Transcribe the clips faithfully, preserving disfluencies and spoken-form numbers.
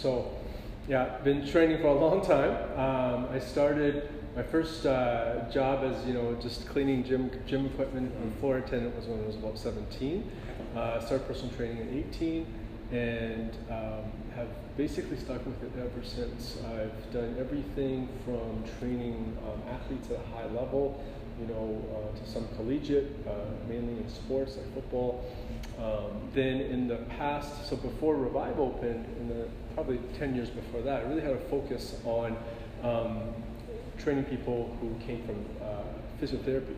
So yeah, been training for a long time. Um, I started my first uh, job as, you know, just cleaning gym gym equipment and floor attendant was when I was about seventeen. Uh, started personal training at eighteen, and um, have basically stuck with it ever since. I've done everything from training um, athletes at a high level, you know, uh, to some collegiate, uh, mainly in sports like football. Um, then in the past, so before Revive opened, in the, probably ten years before that, I really had a focus on um, training people who came from uh, physiotherapy.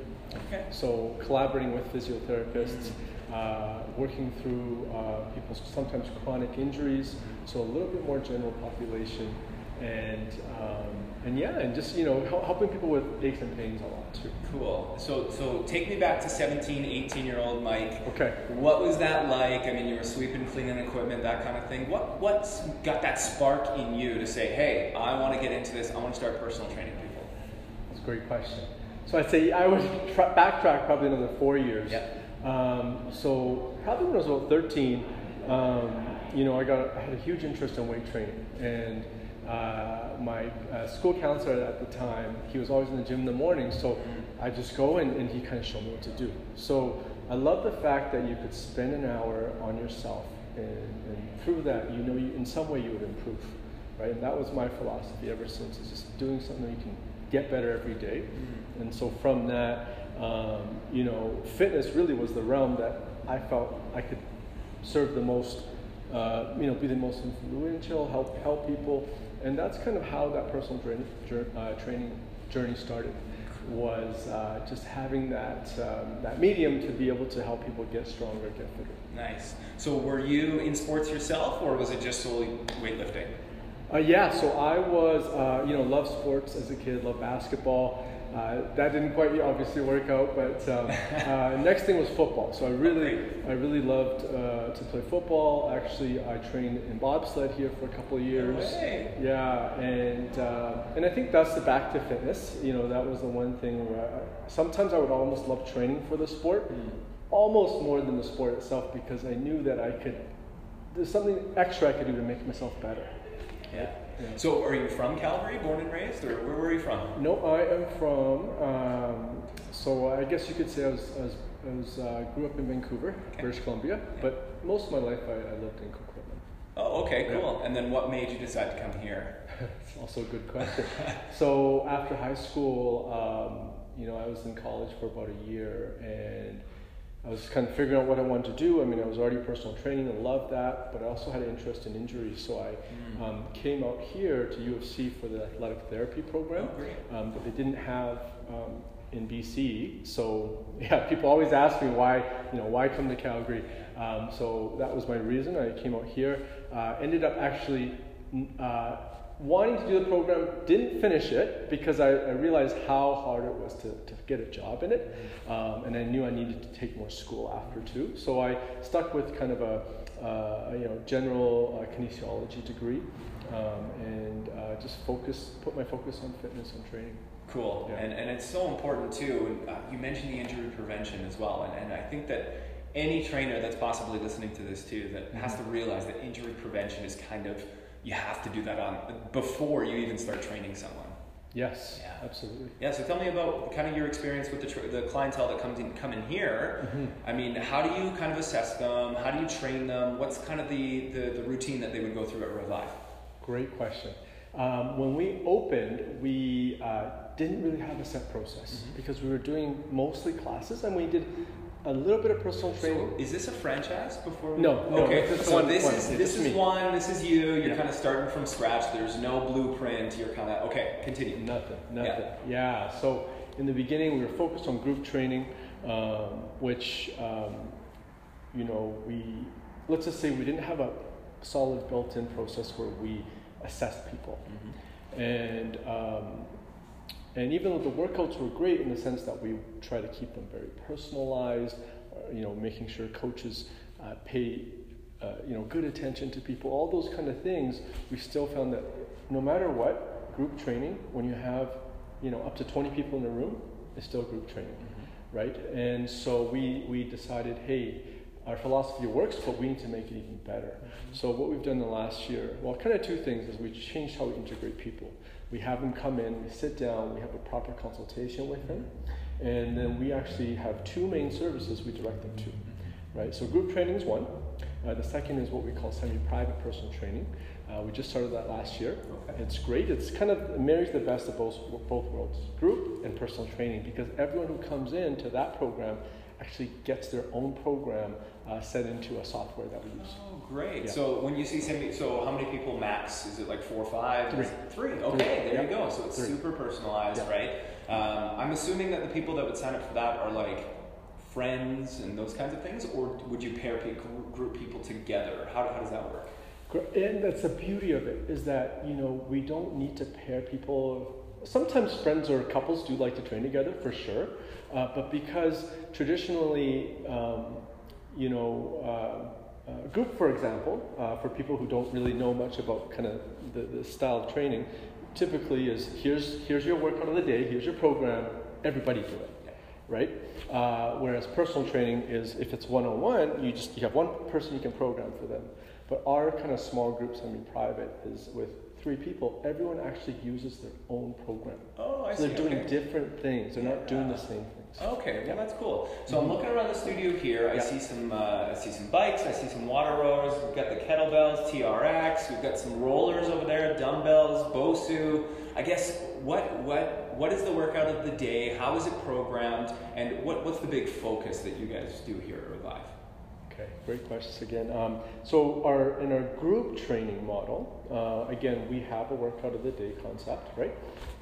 Okay. So collaborating with physiotherapists, mm-hmm. uh, working through uh, people's sometimes chronic injuries, so a little bit more general population, and um, and yeah, and just, you know, helping people with aches and pains a lot too. Cool. So so take me back to seventeen, eighteen year old Mike. Okay. What was that like? I mean, you were sweeping, cleaning equipment, that kind of thing. What what's got that spark in you to say, hey, I want to get into this. I want to start personal training people. That's a great question. So I'd say I would tra- backtrack probably another four years. Yeah. Um, so probably when I was about thirteen, um, you know, I got I had a huge interest in weight training, and Uh, my uh, school counselor at the time, he was always in the gym in the morning, so I just go and, and he kind of showed me what to do. So I love the fact that you could spend an hour on yourself, and, and through that, you know, you, in some way you would improve, right? And that was my philosophy ever since, is just doing something that you can get better every day. Mm-hmm. And so from that, um, you know, fitness really was the realm that I felt I could serve the most, uh, you know, be the most influential, help help people. And that's kind of how that personal journey, uh, training journey started, was uh, just having that um, that medium to be able to help people get stronger, get fitter. Nice. So were you in sports yourself, or was it just solely weightlifting? Uh, yeah, so I was, uh, you know, loved sports as a kid, loved basketball. Uh, that didn't quite obviously work out, but um, uh, next thing was football. So I really, I really loved uh, to play football. Actually, I trained in bobsled here for a couple of years. Hey. Yeah, and uh, and I think that's the back to fitness. You know, that was the one thing where I, sometimes I would almost love training for the sport, mm. almost more than the sport itself, because I knew that I could. There's something extra I could do to make myself better. Yeah. So are you from Calgary, born and raised, or where were you from? No, I am from, um, so I guess you could say I was, I was, I was uh, grew up in Vancouver, okay. British Columbia, yeah. But most of my life I, I lived in Coquitlam. Oh, okay, cool. Yeah. And then what made you decide to come here? It's also a good question. So after high school, um, you know, I was in college for about a year, and I was kind of figuring out what I wanted to do. I mean, I was already personal training and loved that, but I also had an interest in injuries. So I um, came out here to U of C for the athletic therapy program um, that they didn't have um, in B C. So yeah, people always ask me why, you know, why come to Calgary? Um, so that was my reason. I came out here, uh, ended up actually uh, wanting to do the program, didn't finish it because I, I realized how hard it was to, to get a job in it, um, and I knew I needed to take more school after too. So I stuck with kind of a uh, you know general uh, kinesiology degree, um, and uh, just focus, put my focus on fitness and training. Cool, yeah. and and it's so important too. And uh, you mentioned the injury prevention as well, and, and I think that any trainer that's possibly listening to this too that has to realize that injury prevention is kind of, you have to do that on before you even start training someone. Yes, yeah. Absolutely. Yeah, so tell me about kind of your experience with the tra- the clientele that comes in come in here. Mm-hmm. I mean, how do you kind of assess them? How do you train them? What's kind of the, the, the routine that they would go through at Revive? Great question. Um, when we opened, we uh, didn't really have a set process, mm-hmm. because we were doing mostly classes, and we did a little bit of personal training. So is this a franchise before? We... No, no. Okay. This so one, this one. is this it's is me. one. This is you. You're yeah. kind of starting from scratch. There's no blueprint. You're kind of okay. Continue. Nothing. Nothing. Yeah. yeah. So in the beginning, we were focused on group training, um, which um, you know we let's just say we didn't have a solid built-in process where we assessed people, mm-hmm. and um, and even though the workouts were great in the sense that we try to keep them very personalized, you know, making sure coaches uh, pay, uh, you know, good attention to people, all those kind of things, we still found that no matter what, group training, when you have, you know, up to twenty people in a room, is still group training, mm-hmm. right? And so we, we decided, hey, our philosophy works, but we need to make it even better. Mm-hmm. So what we've done the last year, well, kind of two things, is we changed how we integrate people. We have them come in, we sit down, we have a proper consultation with them, and then we actually have two main services we direct them to, right? So group training is one. Uh, the second is what we call semi-private personal training. Uh, we just started that last year. Okay. It's great. It's kind of marries the best of both, both worlds, group and personal training, because everyone who comes in to that program actually gets their own program uh, set into a software that we use. Oh, great. Yeah. So when you see semi, so how many people max? Is it like four or five? Three. Three. Okay, Three. there yep. you go. So it's Three. super personalized, yep. right? Um, I'm assuming that the people that would sign up for that are like friends and those kinds of things, or would you pair people, group people together? How, how does that work? And that's the beauty of it, is that, you know, we don't need to pair people. Sometimes friends or couples do like to train together, for sure, uh, but because traditionally, um, you know, uh, uh, group, for example, uh, for people who don't really know much about kind of the, the style of training, typically is here's here's your workout of the day, here's your program, everybody do it. Right? Uh, whereas personal training is, if it's one-on-one, you just you have one person you can program for them. But our kind of small groups, I mean private, is with three people, everyone actually uses their own program. Oh, I so see. They're doing okay. different things. They're yeah. not doing the same things. Okay, well that's cool. So I'm looking around the studio here. I yeah. see some uh, I see some bikes. I see some water rowers. We've got the kettlebells, T R X. We've got some rollers over there, dumbbells, Bosu. I guess what what what is the workout of the day? How is it programmed? And what what's the big focus that you guys do here at Revive? Okay, great questions again. Um, so our in our group training model, uh, again, we have a workout of the day concept, right?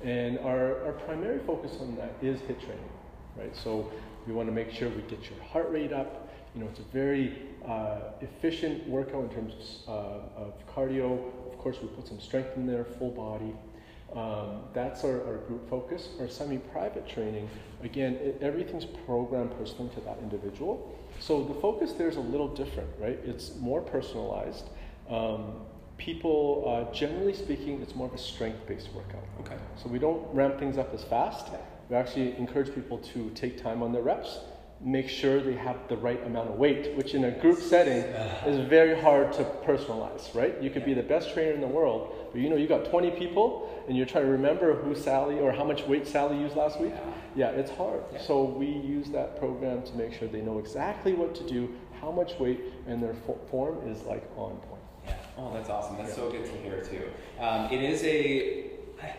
And our, our primary focus on that is HIIT training, right? So we want to make sure we get your heart rate up. You know, it's a very uh, efficient workout in terms uh, of cardio. Of course, we put some strength in there, full body. Um, that's our, our group focus. Our semi-private training, again, it, everything's programmed personally to that individual. So the focus there is a little different, right? It's more personalized. Um, people, uh, generally speaking, it's more of a strength-based workout. Okay. So we don't ramp things up as fast. We actually encourage people to take time on their reps, make sure they have the right amount of weight, which in a group setting is very hard to personalize, right? You could be the best trainer in the world, but you know you got twenty people and you're trying to remember who Sally or how much weight Sally used last week. Yeah, it's hard. So we use that program to make sure they know exactly what to do, how much weight, and their form is like on point. Yeah. Oh, that's awesome. That's yeah. so good to hear too. Um, it is a,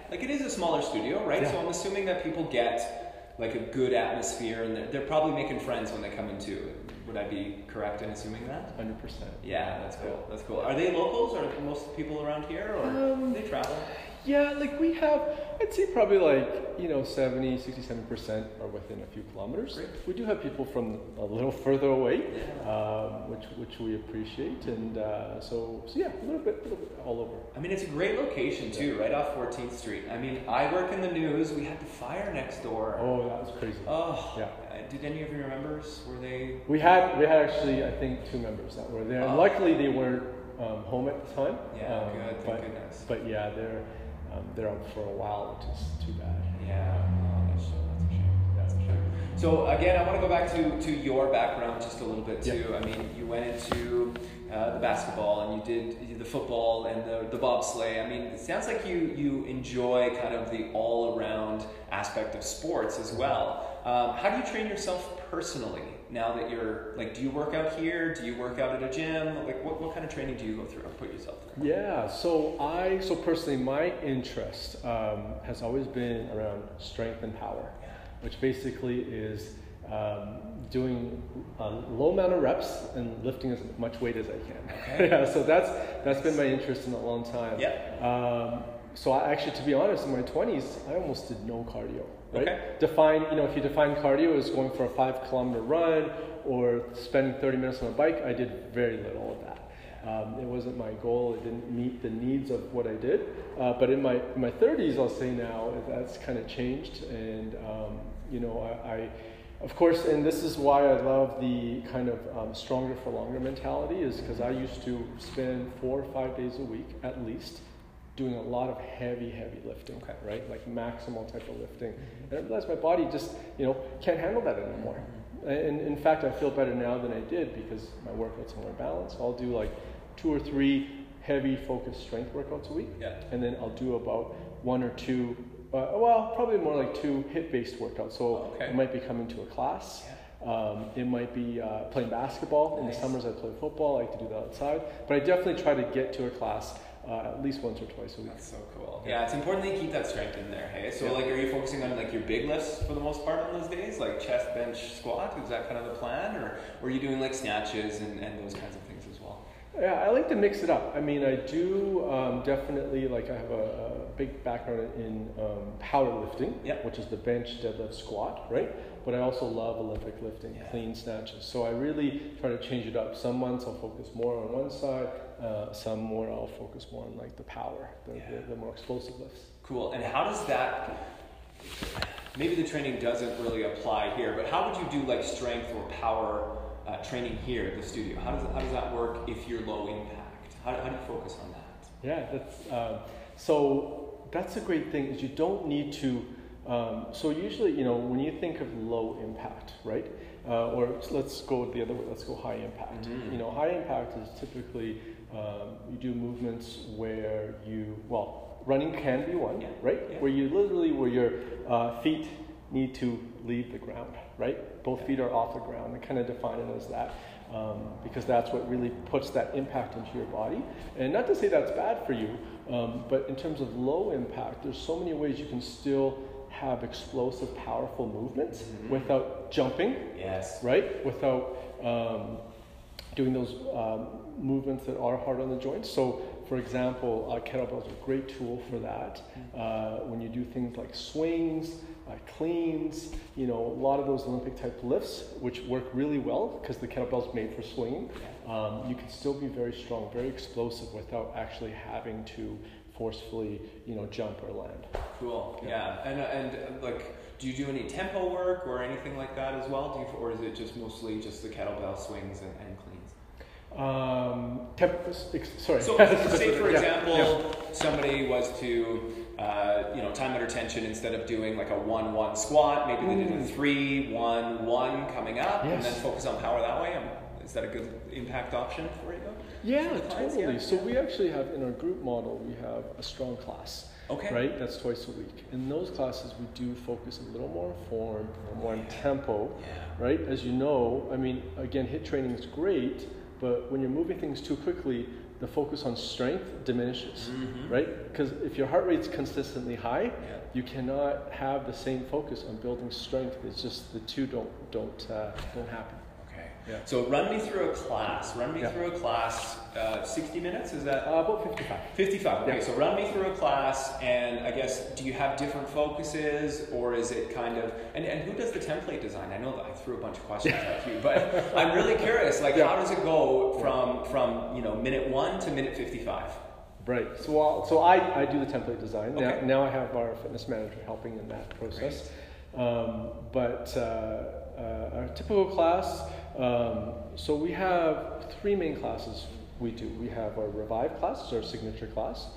like it is a smaller studio, right? Yeah. So I'm assuming that people get like a good atmosphere, and they're, they're probably making friends when they come in too. Would I be correct in assuming that? one hundred percent. Yeah, that's cool, that's cool. Are they locals, or are most people around here, or um, they travel? Yeah, like we have, I'd say probably like, you know, seventy, sixty-seven percent are within a few kilometers. Great. We do have people from a little further away, yeah. um, which which we appreciate, and uh, so, so yeah, a little bit, little bit all over. I mean, it's a great location too, yeah. right off fourteenth street. I mean, I work in the news, we had the fire next door. Oh, that was crazy. Oh, yeah. Did any of your members, were they? We had, we had actually, I think, two members that were there. Oh. Luckily, they weren't um, home at the time. Yeah, um, good, thank but, goodness. But yeah, they're... Um, they're out for a while, which is too bad. Yeah, oh, that's, that's a shame. That's a shame. So again, I want to go back to, to your background just a little bit too. Yeah. I mean, you went into uh, the basketball and you did the football and the, the bobsleigh. I mean, it sounds like you, you enjoy kind of the all-around aspect of sports as well. Um, how do you train yourself personally now that you're, like, do you work out here? Do you work out at a gym? Like, what, what kind of training do you go through and put yourself through? Yeah, so I, so personally, my interest um, has always been around strength and power, which basically is um, doing a low amount of reps and lifting as much weight as I can. Okay. yeah, so that's that's been my interest in a long time. Yeah. Um, so I actually, to be honest, in my twenties, I almost did no cardio. Right? Okay. Define, you know, if you define cardio as going for a five kilometer run or spending thirty minutes on a bike, I did very little of that. Um, it wasn't my goal. It didn't meet the needs of what I did. Uh, but in my in my thirties, I'll say now, that's kind of changed. And, um, you know, I, I, of course, and this is why I love the kind of um, stronger for longer mentality, is because I used to spend four or five days a week at least doing a lot of heavy, heavy lifting, okay. right? Like maximal type of lifting. Mm-hmm. And I realized my body just, you know, can't handle that anymore. Mm-hmm. And in fact, I feel better now than I did because my workouts are more balanced. I'll do like two or three heavy focused strength workouts a week. Yeah. And then I'll do about one or two, uh, well, probably more like two HIIT-based workouts. So okay. It might be coming to a class. Yeah. Um, it might be uh, playing basketball. Nice. In the summers, I play football. I like to do that outside. But I definitely try to get to a class uh, at least once or twice a week. That's so cool. Yeah, it's important that you keep that strength in there, hey? So, yeah. like, are you focusing on, like, your big lifts for the most part on those days? Like chest, bench, squat? Is that kind of the plan? Or, or are you doing, like, snatches and, and those kinds of things as well? Yeah, I like to mix it up. I mean, I do um, definitely, like, I have a, a big background in um, powerlifting, yep. which is the bench, deadlift, squat, right? But I also love Olympic lifting, yeah. clean snatches. So I really try to change it up. Some months I'll focus more on one side, uh, some more I'll focus more on like the power, the, yeah. the, the more explosive lifts. Cool, and how does that, maybe the training doesn't really apply here, but how would you do like strength or power Uh, training here at the studio? How does, how does that work if you're low impact? How, how do you focus on that? Yeah, that's, uh, so that's a great thing is you don't need to, um, so usually, you know, when you think of low impact, right? Uh, or let's go the other way, let's go high impact. Mm-hmm. You know, high impact is typically, um, you do movements where you, well, running can be one, yeah. right? Yeah. Where you literally, where your uh, feet need to leave the ground, right? Both feet are off the ground. I kind of define it as that um, because that's what really puts that impact into your body. And not to say that's bad for you, um, but in terms of low impact, there's so many ways you can still have explosive, powerful movements mm-hmm. without jumping, yes, right? Without um, doing those um, movements that are hard on the joints. So, for example, uh, kettlebells are a great tool for that. Uh, when you do things like swings, uh, cleans, you know, a lot of those Olympic type lifts, which work really well because the kettlebell's made for swinging, um, you can still be very strong, very explosive without actually having to forcefully, you know, jump or land. Cool, yeah, yeah. And, and like, do you do any tempo work or anything like that as well? Do you, or is it just mostly just the kettlebell swings and, and cleans? Um, temp- sorry. So, say for example, yeah. Yeah. somebody was to, uh, you know, time under tension instead of doing like a one-one squat, maybe mm. they did a three-one-one coming up, yes. and then focus on power that way. Is that a good impact option for you? Yeah, for totally. Yeah. So we actually have in our group model, we have a strong class. Okay. Right? That's twice a week. In those classes, we do focus a little more on form, more on tempo. Yeah. Right? As you know, I mean, again, HIIT training is great. But when you're moving things too quickly, the focus on strength diminishes, mm-hmm. right? Because if your heart rate's consistently high, yeah. you cannot have the same focus on building strength. It's just the two don't don't uh, don't happen. Okay. Yeah. So run me through a class. Run me yeah. through a class. Uh, sixty minutes is that? Uh, about fifty-five. Fifty-five. Okay. Yeah. So run me through a class, and I guess do you have different focuses, or is it kind of? And, and who does the template design? I know that I threw a bunch of questions at you, but I'm really curious. Like, yeah. how does it go from from you know minute one to minute fifty-five? Right. So I'll, so I I do the template design. Okay. Now, now I have our fitness manager helping in that process. Um, but uh, uh, our typical class. Um, so we have three main classes. We do. We have our Revive class, our signature class.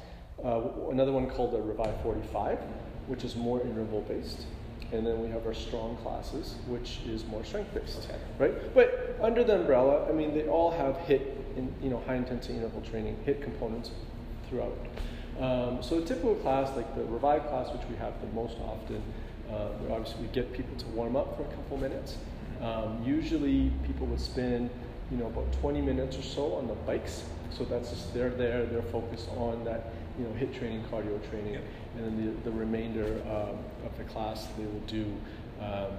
Uh, another one called the Revive forty-five, which is more interval based. And then we have our strong classes, which is more strength based, okay. right? But under the umbrella, I mean, they all have HIIT, in, you know, high intensity interval training, HIIT components throughout. Um, so a typical class, like the Revive class, which we have the most often, uh, obviously we get people to warm up for a couple minutes. Um, usually people would spend you know, about twenty minutes or so on the bikes. So that's just, they're there, they're focused on that, you know, HIIT training, cardio training. Yep. And then the, the remainder um, of the class, they will do um,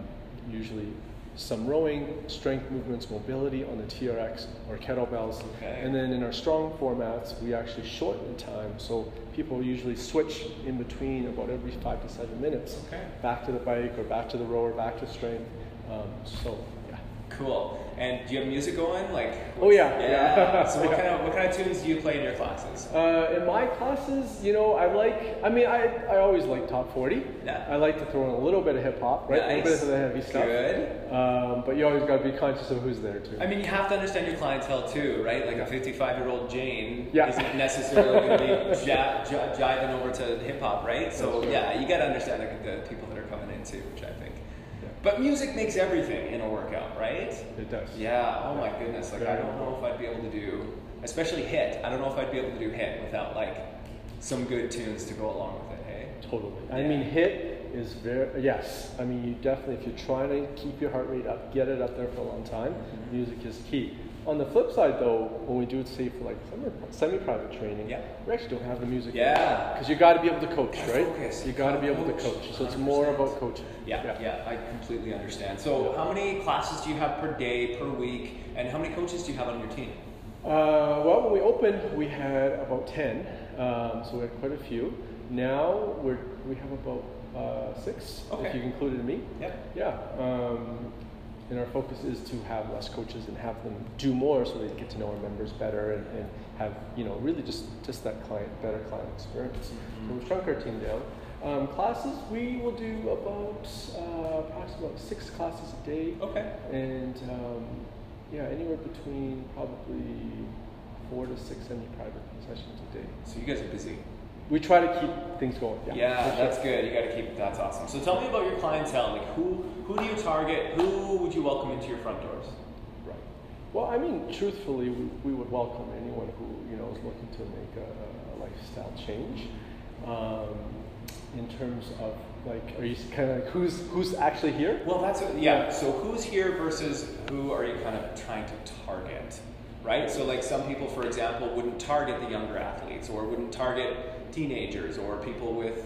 usually some rowing, strength movements, mobility on the T R X or kettlebells. Okay. And then in our strong formats, we actually shorten time. So people usually switch in between about every five to seven minutes. Okay. Back to the bike or back to the rower, back to strength. Um, so. Cool. And do you have music going? Like, oh yeah. Yeah. yeah. So what yeah. kind of what kind of tunes do you play in your classes? Uh, in my classes, you know, I like. I mean, I I always like top forty. Yeah. I like to throw in a little bit of hip hop, right? Nice. A little bit of the heavy stuff. Good. Um, but you always got to be conscious of who's there too. I mean, you have to understand your clientele too, right? Like a fifty-five-year-old Jane yeah. isn't necessarily going to be j- j- jiving over to hip hop, right? So yeah, you got to understand the, the people that are coming in too, which I think. But music makes everything in a workout, right? It does. Yeah, oh my goodness. Like, I don't know if I'd be able to do, especially HIIT, I don't know if I'd be able to do HIIT without like some good tunes to go along with it, hey? Totally. Yeah. I mean, HIIT is very, yes. I mean, you definitely, if you're trying to keep your heart rate up, get it up there for a long time, mm-hmm. music is key. On the flip side, though, when we do it, say, for like semi-private training, yeah. we actually don't have the music. Yeah. Because you got to be able to coach, right? Focus. You got to be able coach. to coach. So it's more about coaching. Yeah. yeah, yeah, I completely understand. So how many classes do you have per day, per week, and how many coaches do you have on your team? Uh, well, when we opened, we had about ten, um, so we had quite a few. Now we're we have about uh, six, okay. if you included me. Yeah. Yeah. Um, And our focus is to have less coaches and have them do more so they get to know our members better and, and have, you know, really just, just that client, better client experience. Mm-hmm. So we've shrunk our team down. Um, classes, we will do about uh, approximately six classes a day. Okay. And um, yeah, anywhere between probably four to six semi-private sessions a day. So you guys are busy. We try to keep things going. Yeah, yeah sure. That's good. You got to keep. That's awesome. So tell me about your clientele. Like, who who do you target? Who would you welcome into your front doors? Right. Well, I mean, truthfully, we, we would welcome anyone who you know is looking to make a, a lifestyle change. Um, in terms of like, are you kind of like who's who's actually here? Well, that's what, yeah. So who's here versus who are you kind of trying to target, right? So like some people, for example, wouldn't target the younger athletes or wouldn't target teenagers or people with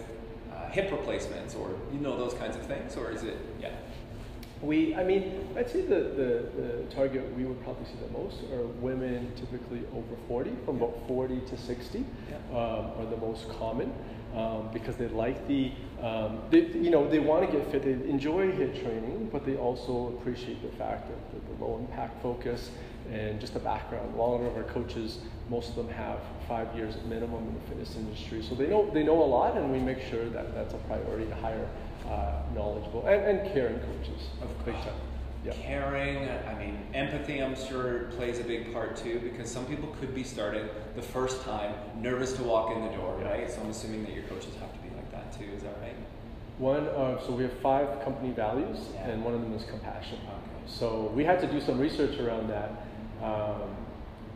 uh, hip replacements or, you know, those kinds of things? Or is it, yeah? We, I mean, I'd say the, the, the target we would probably see the most are women typically over forty, from yeah. about forty to sixty yeah. um, are the most common um, because they like the, um, they, you know, they want to get fit, they enjoy HIIT training, but they also appreciate the fact that the, the low impact focus and just the background. A lot of our coaches, most of them have five years at minimum in the fitness industry, so they know they know a lot, and we make sure that that's a priority to hire uh, knowledgeable and, and caring coaches. Of big time. Yeah. Caring, I mean, empathy, I'm sure, plays a big part too, because some people could be starting the first time, nervous to walk in the door, yeah. right? So I'm assuming that your coaches have to be like that too. Is that right? One, uh, so we have five company values, yeah. and one of them is compassion. Okay. So we had to do some research around that. Um,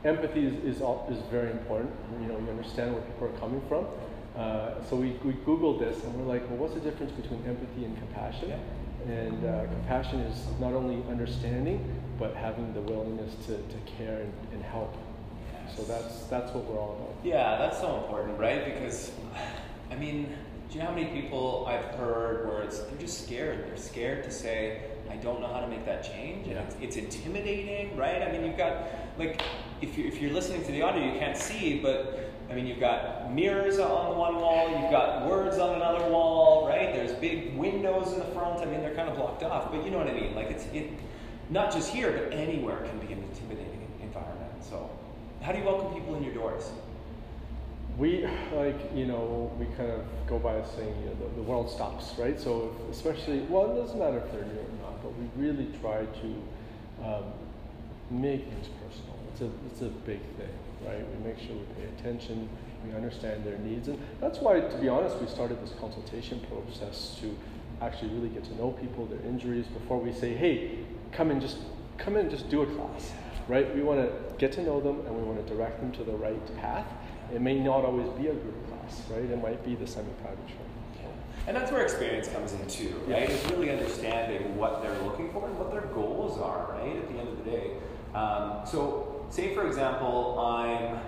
empathy is, is, is very important. You know, you understand where people are coming from. Uh, so we, we Googled this and we're like, well, what's the difference between empathy and compassion? Yeah. And uh, compassion is not only understanding, but having the willingness to, to care and, and help. Yes. So that's, that's what we're all about. Yeah, that's so important, right? Because, I mean, do you know how many people I've heard where it's, they're just scared. They're scared to say, I don't know how to make that change. Yeah. It's, it's intimidating, right? I mean, you've got, like, if you're, if you're listening to the audio, you can't see, but, I mean, you've got mirrors on one wall, you've got words on another wall, right? There's big windows in the front. I mean, they're kind of blocked off, but you know what I mean? Like, it's it, not just here, but anywhere can be an intimidating environment. So how do you welcome people in your doors? We, like, you know, we kind of go by saying, you know, the, the world stops, right? So if, especially, well, it doesn't matter if they're new or not, but we really try to um, make things personal. It's a, it's a big thing, right? We make sure we pay attention, we understand their needs. And that's why, to be honest, we started this consultation process to actually really get to know people, their injuries, before we say, hey, come and just, come and just do a class, right? We want to get to know them and we want to direct them to the right path. It may not always be a group class, right? It might be the semi-private training. Yeah. And that's where experience comes in too, right? Yeah. It's really understanding what they're looking for and what their goals are, right? At the end of the day. Um, so say, for example, I'm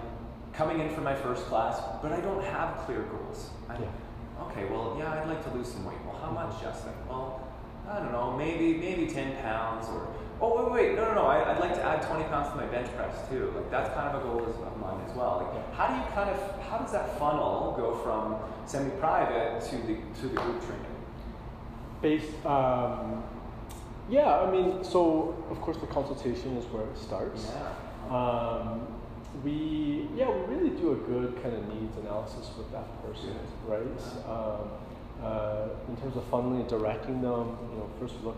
coming in for my first class, but I don't have clear goals. I'm, yeah. Okay, well, yeah, I'd like to lose some weight. Well, how much, Justin? Well, I don't know, maybe maybe ten pounds or... Oh, wait, wait, wait, no, no, no, I, I'd like to add twenty pounds to my bench press too. Like, that's kind of a goal of mine as well. Like, how do you kind of, how does that funnel go from semi-private to the, to the group training? Based, um, yeah, I mean, so, of course, the consultation is where it starts. Yeah. Um, we, yeah, we really do a good kind of needs analysis with that person, yeah. right? Yeah. Um, uh, in terms of funneling and directing them, you know, first we look,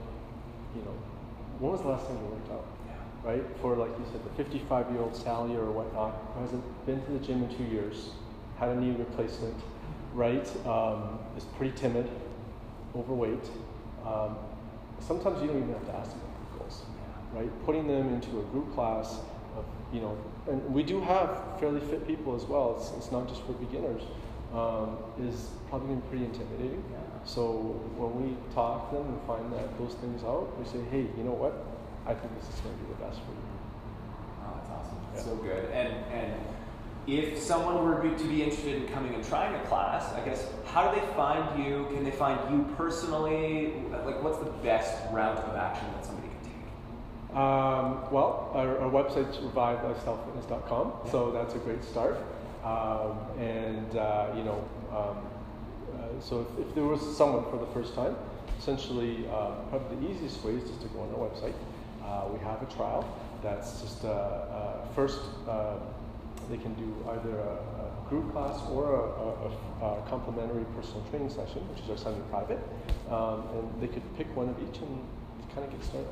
you know, when was the last time you worked out, yeah. right? For, like you said, the fifty-five-year-old Sally or whatnot, who hasn't been to the gym in two years, had a knee replacement, right? Um, is pretty timid, overweight, um, sometimes you don't even have to ask them about the goals, right? Putting them into a group class of, you know, and we do have fairly fit people as well. It's, it's not just for beginners. Um, is probably pretty intimidating. Yeah. So when we talk to them and find that those things out, we say, hey, you know what? I think this is going to be the best for you. Oh, that's awesome. That's yeah. so good. And and if someone were to be interested in coming and trying a class, I guess, how do they find you? Can they find you personally? Like, what's the best route of action that somebody can take? Um, well, our, our website's revive lifestyle fitness dot com, yeah. so that's a great start. Um, and uh, you know, um, uh, so if, if there was someone for the first time, essentially uh, probably the easiest way is just to go on our website. Uh, we have a trial that's just uh, uh, first uh, they can do either a, a group class or a, a, a complimentary personal training session, which is our Sunday private, um, and they could pick one of each and kind of get started.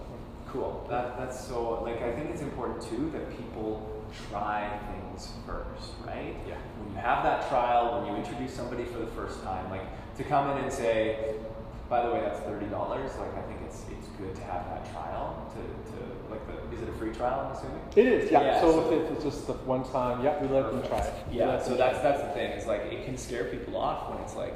Cool. That that's so like I think it's important too that people try things first, right? Yeah. When you have that trial, when you introduce somebody for the first time, like to come in and say, by the way, that's thirty dollars, like I think it's it's good to have that trial to, to like the, is it a free trial, I'm assuming? It is, yeah. yeah so, so if it's just the one time, yeah, we let perfect. them try it. Yeah, yeah. so that's that's the thing. It's like it can scare people off when it's like,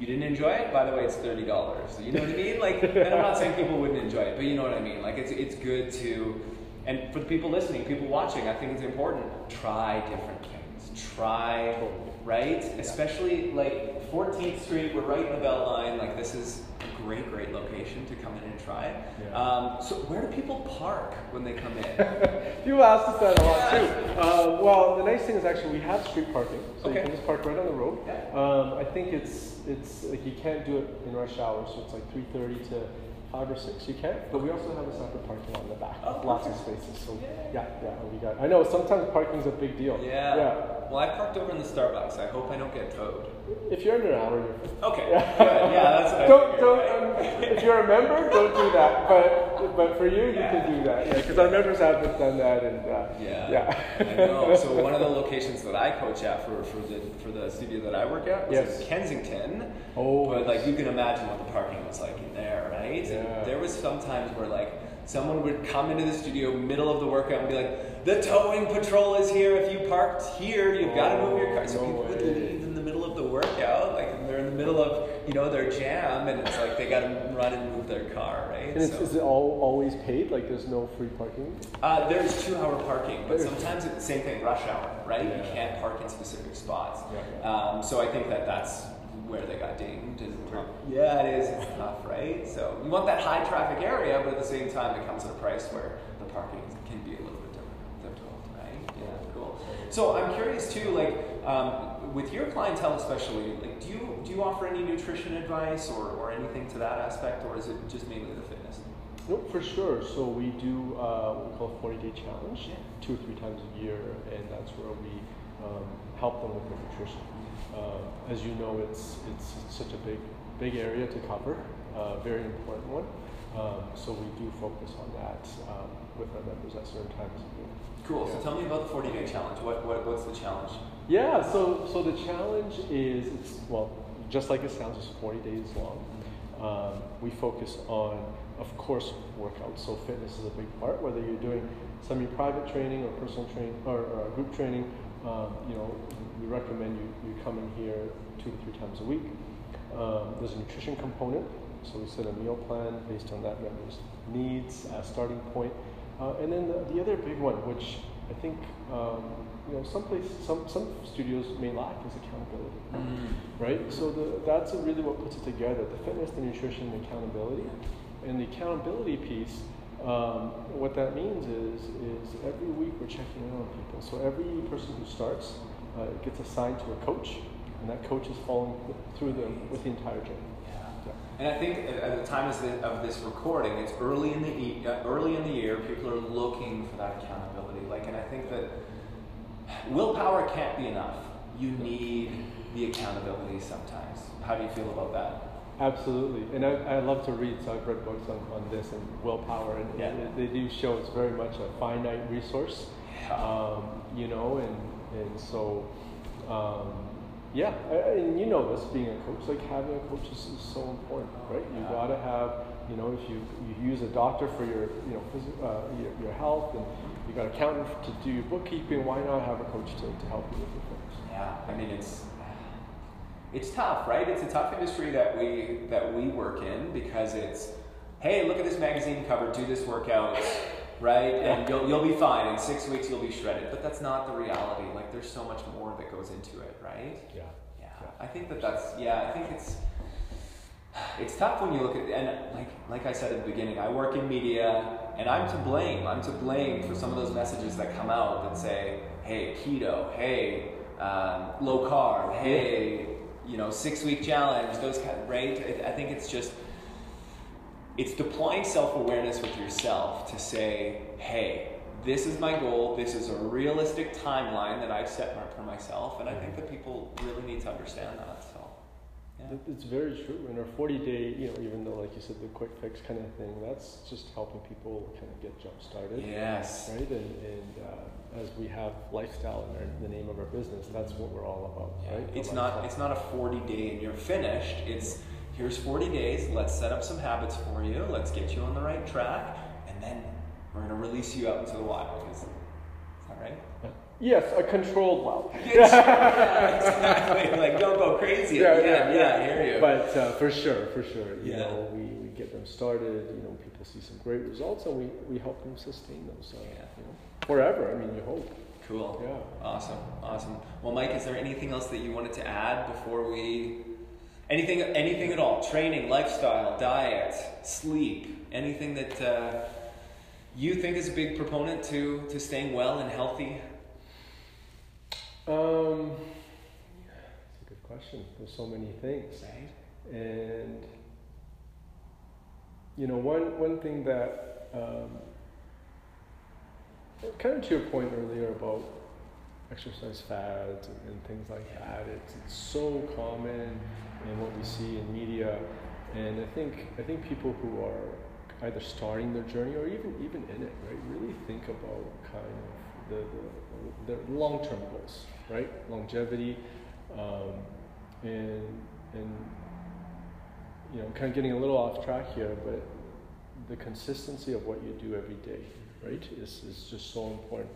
you didn't enjoy it? By the way, it's thirty dollars. You know what I mean? Like, and I'm not saying people wouldn't enjoy it, but you know what I mean? Like it's it's good to. And for the people listening, people watching, I think it's important. Try different things. Try, right? Yeah. Especially like fourteenth street, we're right in the Belt Line. Like this is a great, great location to come in and try. Yeah. Um, so where do people park when they come in? You ask us that a lot too. Uh, well, the nice thing is actually we have street parking. So okay. you can just park right on the road. Yeah. Um, I think it's, it's like you can't do it in rush hour. So it's like three thirty to five or six, you can, but we also have a separate parking lot in the back. Oh, lots of spaces. So yeah, yeah, yeah, we got. I know sometimes parking's a big deal. Yeah. yeah. Well, I parked over in the Starbucks. I hope I don't get towed. If you're under an hour, you're fine. Okay. Yeah, yeah that's. What I don't figured, don't. Right? Um, if you're a member, don't do that. But but for you, yeah. you can do that. Yeah, because our members haven't done that, and uh, yeah, yeah. I know. So one of the locations that I coach at for for the for the studio that I work at was yes. in Kensington. Oh. But like you can imagine what the parking was like in there, right? Yeah. And there was some times where like someone would come into the studio middle of the workout and be like, "The towing patrol is here. If you parked here, you've oh, got to move your car." So no people way. would leave in the middle of the workout, like and they're in the middle of you know their jam, and it's like they got to run and move their car, right? And so, it's, is it all always paid? Like there's no free parking? Uh, there's two-hour parking, but sometimes it's the same thing, rush hour, right? Yeah. You can't park in specific spots. Yeah, yeah. Um, so I think that that's. where they got dinged is tough. Yeah, it is. It's tough, right? So you want that high traffic area, but at the same time, it comes at a price where the parking can be a little bit difficult, right? Yeah, cool. So I'm curious too, like um, with your clientele especially, like do you do you offer any nutrition advice or, or anything to that aspect, or is it just mainly the fitness? Nope, for sure. So we do uh, what we call a forty day challenge, yeah. two or three times a year, and that's where we um, help them with their nutrition. Uh, as you know, it's it's such a big big area to cover, uh, very important one. Um, so we do focus on that um, with our members at certain times. Cool. Yeah. So tell me about the forty day challenge. What what what's the challenge? Yeah. So so the challenge is it's well just like it sounds, it's forty days long. Um, we focus on, of course, workouts. So fitness is a big part. Whether you're doing semi-private training or personal train or, or group training, um, you know. We recommend you, you come in here two to three times a week. Um, there's a nutrition component, so we set a meal plan based on that member's needs, uh, starting point. Uh, and then the, the other big one, which I think um, you know, some place, some some studios may lack, is accountability, mm-hmm. right? So the, that's really what puts it together: the fitness, the nutrition, the accountability. And the accountability piece. Um, what that means is is every week we're checking in on people. So every person who starts. Uh, it gets assigned to a coach, and that coach is following through the, with the entire journey. Yeah. yeah. And I think at the time of this recording, it's early in the e- early in the year. People are looking for that accountability. Like, and I think that willpower can't be enough. You need the accountability sometimes. How do you feel about that? Absolutely, and I, I love to read, so I've read books on, on this and willpower, and yeah. they, they do show it's very much a finite resource. Yeah. Um, you know, and. And so, um, Yeah, and you know this, being a coach, like having a coach is, is so important, right? You yeah. gotta have, you know, if you, you use a doctor for your, you know, phys- uh, your, your health, and you got an accountant to do your bookkeeping, why not have a coach to, to help you with your things? Yeah, I mean, it's it's tough, right? It's a tough industry that we that we work in, because it's, hey, look at this magazine cover, do this workout, right? And you'll you'll be fine. In six weeks, you'll be shredded. But that's not the reality. Like, there's so much more that goes into it, right? Yeah. Yeah. yeah. I think that that's yeah. I think it's it's tough when you look at, and like like I said at the beginning, I work in media, and I'm to blame. I'm to blame for some of those messages that come out that say, hey, keto, hey, um, low carb, hey. You know, six-week challenge, those kind of, right? I think it's just, it's deploying self-awareness with yourself to say, hey, this is my goal, this is a realistic timeline that I've set for myself, and I think that people really need to understand that, so, yeah. It's very true, and our forty-day, you know, even though, like you said, the quick fix kind of thing, that's just helping people kind of get jump-started. Yes. Right, and, and uh, as we have lifestyle in, our, in the name of our business, that's what we're all about, right? It's not, it's not a forty-day and you're finished. It's, here's forty days, let's set up some habits for you, let's get you on the right track, and then we're going to release you out into the wild. Is, is that right? Yes, a controlled wild. Yeah, exactly. Like, don't go crazy. Yeah, yeah, yeah, yeah, I hear you. But uh, for sure, for sure. You yeah. know, we, we get them started, you know, people see some great results, and we, we help them sustain those. Uh, yeah. You know, forever, I mean, you hope. Cool. Yeah. Awesome. Awesome. Well, Mike, is there anything else that you wanted to add before we... Anything anything at all? Training, lifestyle, diet, sleep, anything that uh, you think is a big proponent to, to staying well and healthy? Um, That's a good question. There's so many things. Right. And, you know, one, one thing that... Um, kind of to your point earlier about exercise fads and, and things like that, it's, it's so common in what we see in media, and I think I think people who are either starting their journey or even even in it, right, really think about kind of the, the, the long-term goals, right, longevity, um, and and you know, kind of getting a little off track here, but the consistency of what you do every day, right, is, is just so important.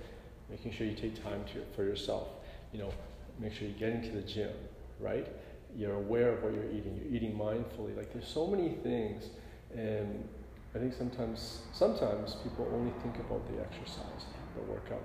Making sure you take time to for yourself. You know, make sure you get into the gym, right? You're aware of what you're eating. You're eating mindfully. Like, there's so many things, and I think sometimes sometimes people only think about the exercise, the workout.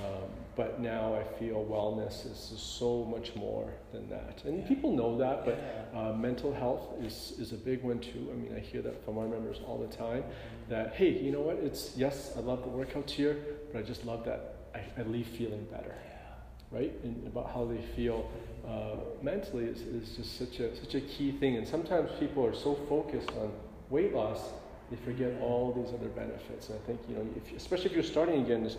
Um, but now I feel wellness is just so much more than that, and yeah. people know that. But yeah. uh, mental health is is a big one too. I mean, I hear that from our members all the time. Mm-hmm. That, hey, you know what? It's, yes, I love the workouts here, but I just love that I, I leave feeling better, yeah. right? And about how they feel uh, mentally is is just such a such a key thing. And sometimes people are so focused on weight loss, they forget mm-hmm. all these other benefits. And I think, you know, if, especially if you're starting again, is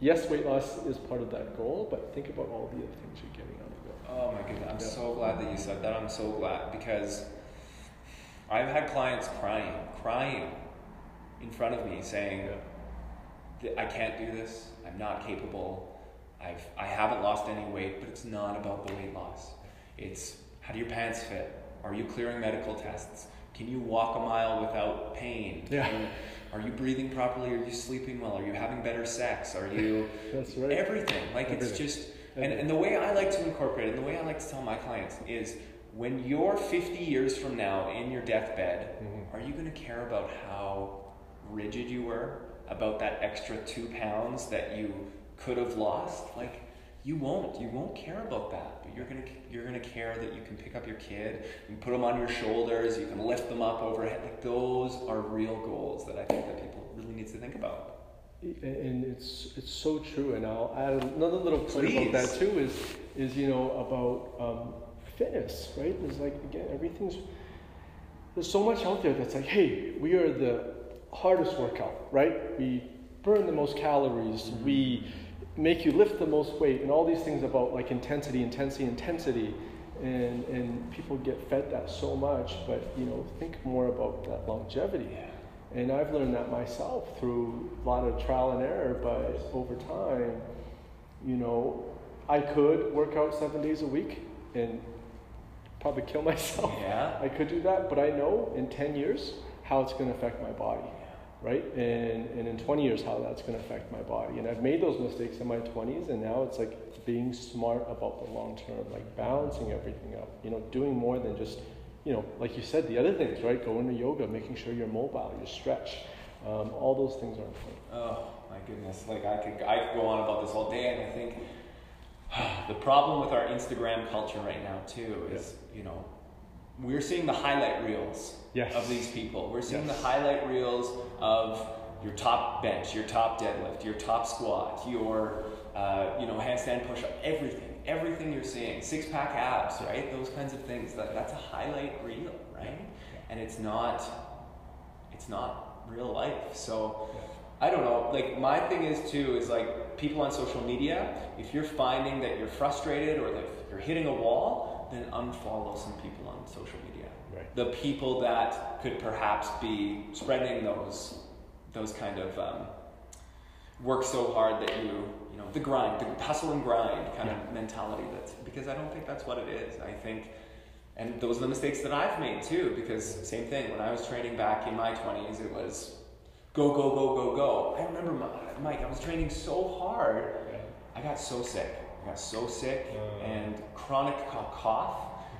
yes, weight loss is part of that goal, but think about all the other things you're getting out of it. Oh my goodness, I'm yeah. so glad that you said that. I'm so glad, because I've had clients crying, crying in front of me saying, yeah. I can't do this, I'm not capable, I've, I haven't lost any weight, but it's not about the weight loss. It's, how do your pants fit? Are you clearing medical tests? Can you walk a mile without pain? Yeah. Can, Are you breathing properly? Are you sleeping well? Are you having better sex? Are you... That's right. Everything. Like, everything. It's just... And, and the way I like to incorporate it, and the way I like to tell my clients is, when you're fifty years from now in your deathbed, mm-hmm. are you going to care about how rigid you were? About that extra two pounds that you could have lost? Like, you won't. You won't care about that. But you're going to you're gonna care that you can pick up your kid, you can put them on your shoulders, you can lift them up overhead. Like, those are real goals that I think that people really need to think about. And it's it's so true. And I'll add another little point Please. about that too is, is you know, about um, fitness, right? It's like, again, everything's... There's so much out there that's like, hey, we are the hardest workout, right? We burn the most calories. Mm-hmm. We... make you lift the most weight, and all these things about like intensity, intensity, intensity, and and people get fed that so much. But you know, think more about that longevity. Yeah. And I've learned that myself through a lot of trial and error. But over time, you know, I could work out seven days a week, and probably kill myself. Yeah. I could do that, but I know in ten years how it's going to affect my body, right? And and in twenty years how that's going to affect my body. And I've made those mistakes in my twenties, and now it's like being smart about the long term, like balancing everything up, you know, doing more than just, you know, like you said, the other things, right? Going to yoga, making sure you're mobile, you stretch. Um, all those things are important. Oh, my goodness. Like I could, I could go on about this all day, and I think the problem with our Instagram culture right now too is, yeah. you know, we're seeing the highlight reels yes. of these people. We're seeing yes. the highlight reels of your top bench, your top deadlift, your top squat, your uh, you know, handstand push-up, everything, everything you're seeing, six-pack abs, yeah. right? Those kinds of things. That that's a highlight reel, right? Yeah. And it's not, it's not real life. So. Yeah. I don't know, like my thing is too, is like people on social media, if you're finding that you're frustrated or like you're hitting a wall, then unfollow some people on social media. Right. The people that could perhaps be spreading those those kind of um, work so hard that you, you know, the grind, the hustle and grind kind yeah. of mentality, that's, because I don't think that's what it is. I think, and those are the mistakes that I've made too, because same thing, when I was training back in my twenties, it was, go, go, go, go, go. I remember, my, Mike, I was training so hard. Yeah. I got so sick. I got so sick uh, and chronic cough.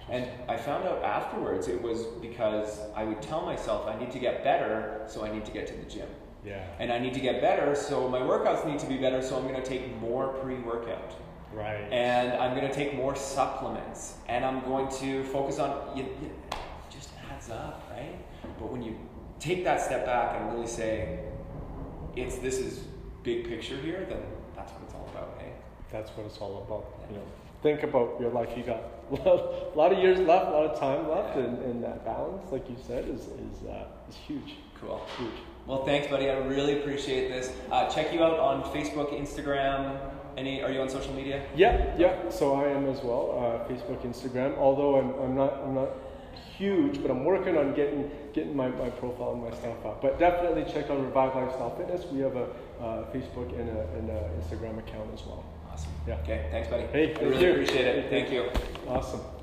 And I found out afterwards it was because I would tell myself I need to get better, so I need to get to the gym. Yeah. And I need to get better, so my workouts need to be better, so I'm going to take more pre-workout. Right. And I'm going to take more supplements. And I'm going to focus on... It, it just adds up, right? But when you... take that step back and really say, it's this is big picture here, then that's what it's all about, hey? That's what it's all about. Yeah. You know, think about your life. You got a lot of years left, a lot of time left, yeah. and, and that balance, like you said, is is, uh, is huge. Cool. Huge. Well, thanks, buddy. I really appreciate this. Uh, check you out on Facebook, Instagram. Any, are you on social media? Yeah, yeah. So I am as well. Uh, Facebook, Instagram. Although I'm I'm not I'm not. huge, but I'm working on getting getting my, my profile and my stuff up. But definitely check out Revive Lifestyle Fitness. We have a uh, Facebook and a, and a Instagram account as well. Awesome. Yeah. Okay. Thanks, buddy. Hey, I really appreciate it. Hey, thank you. Awesome.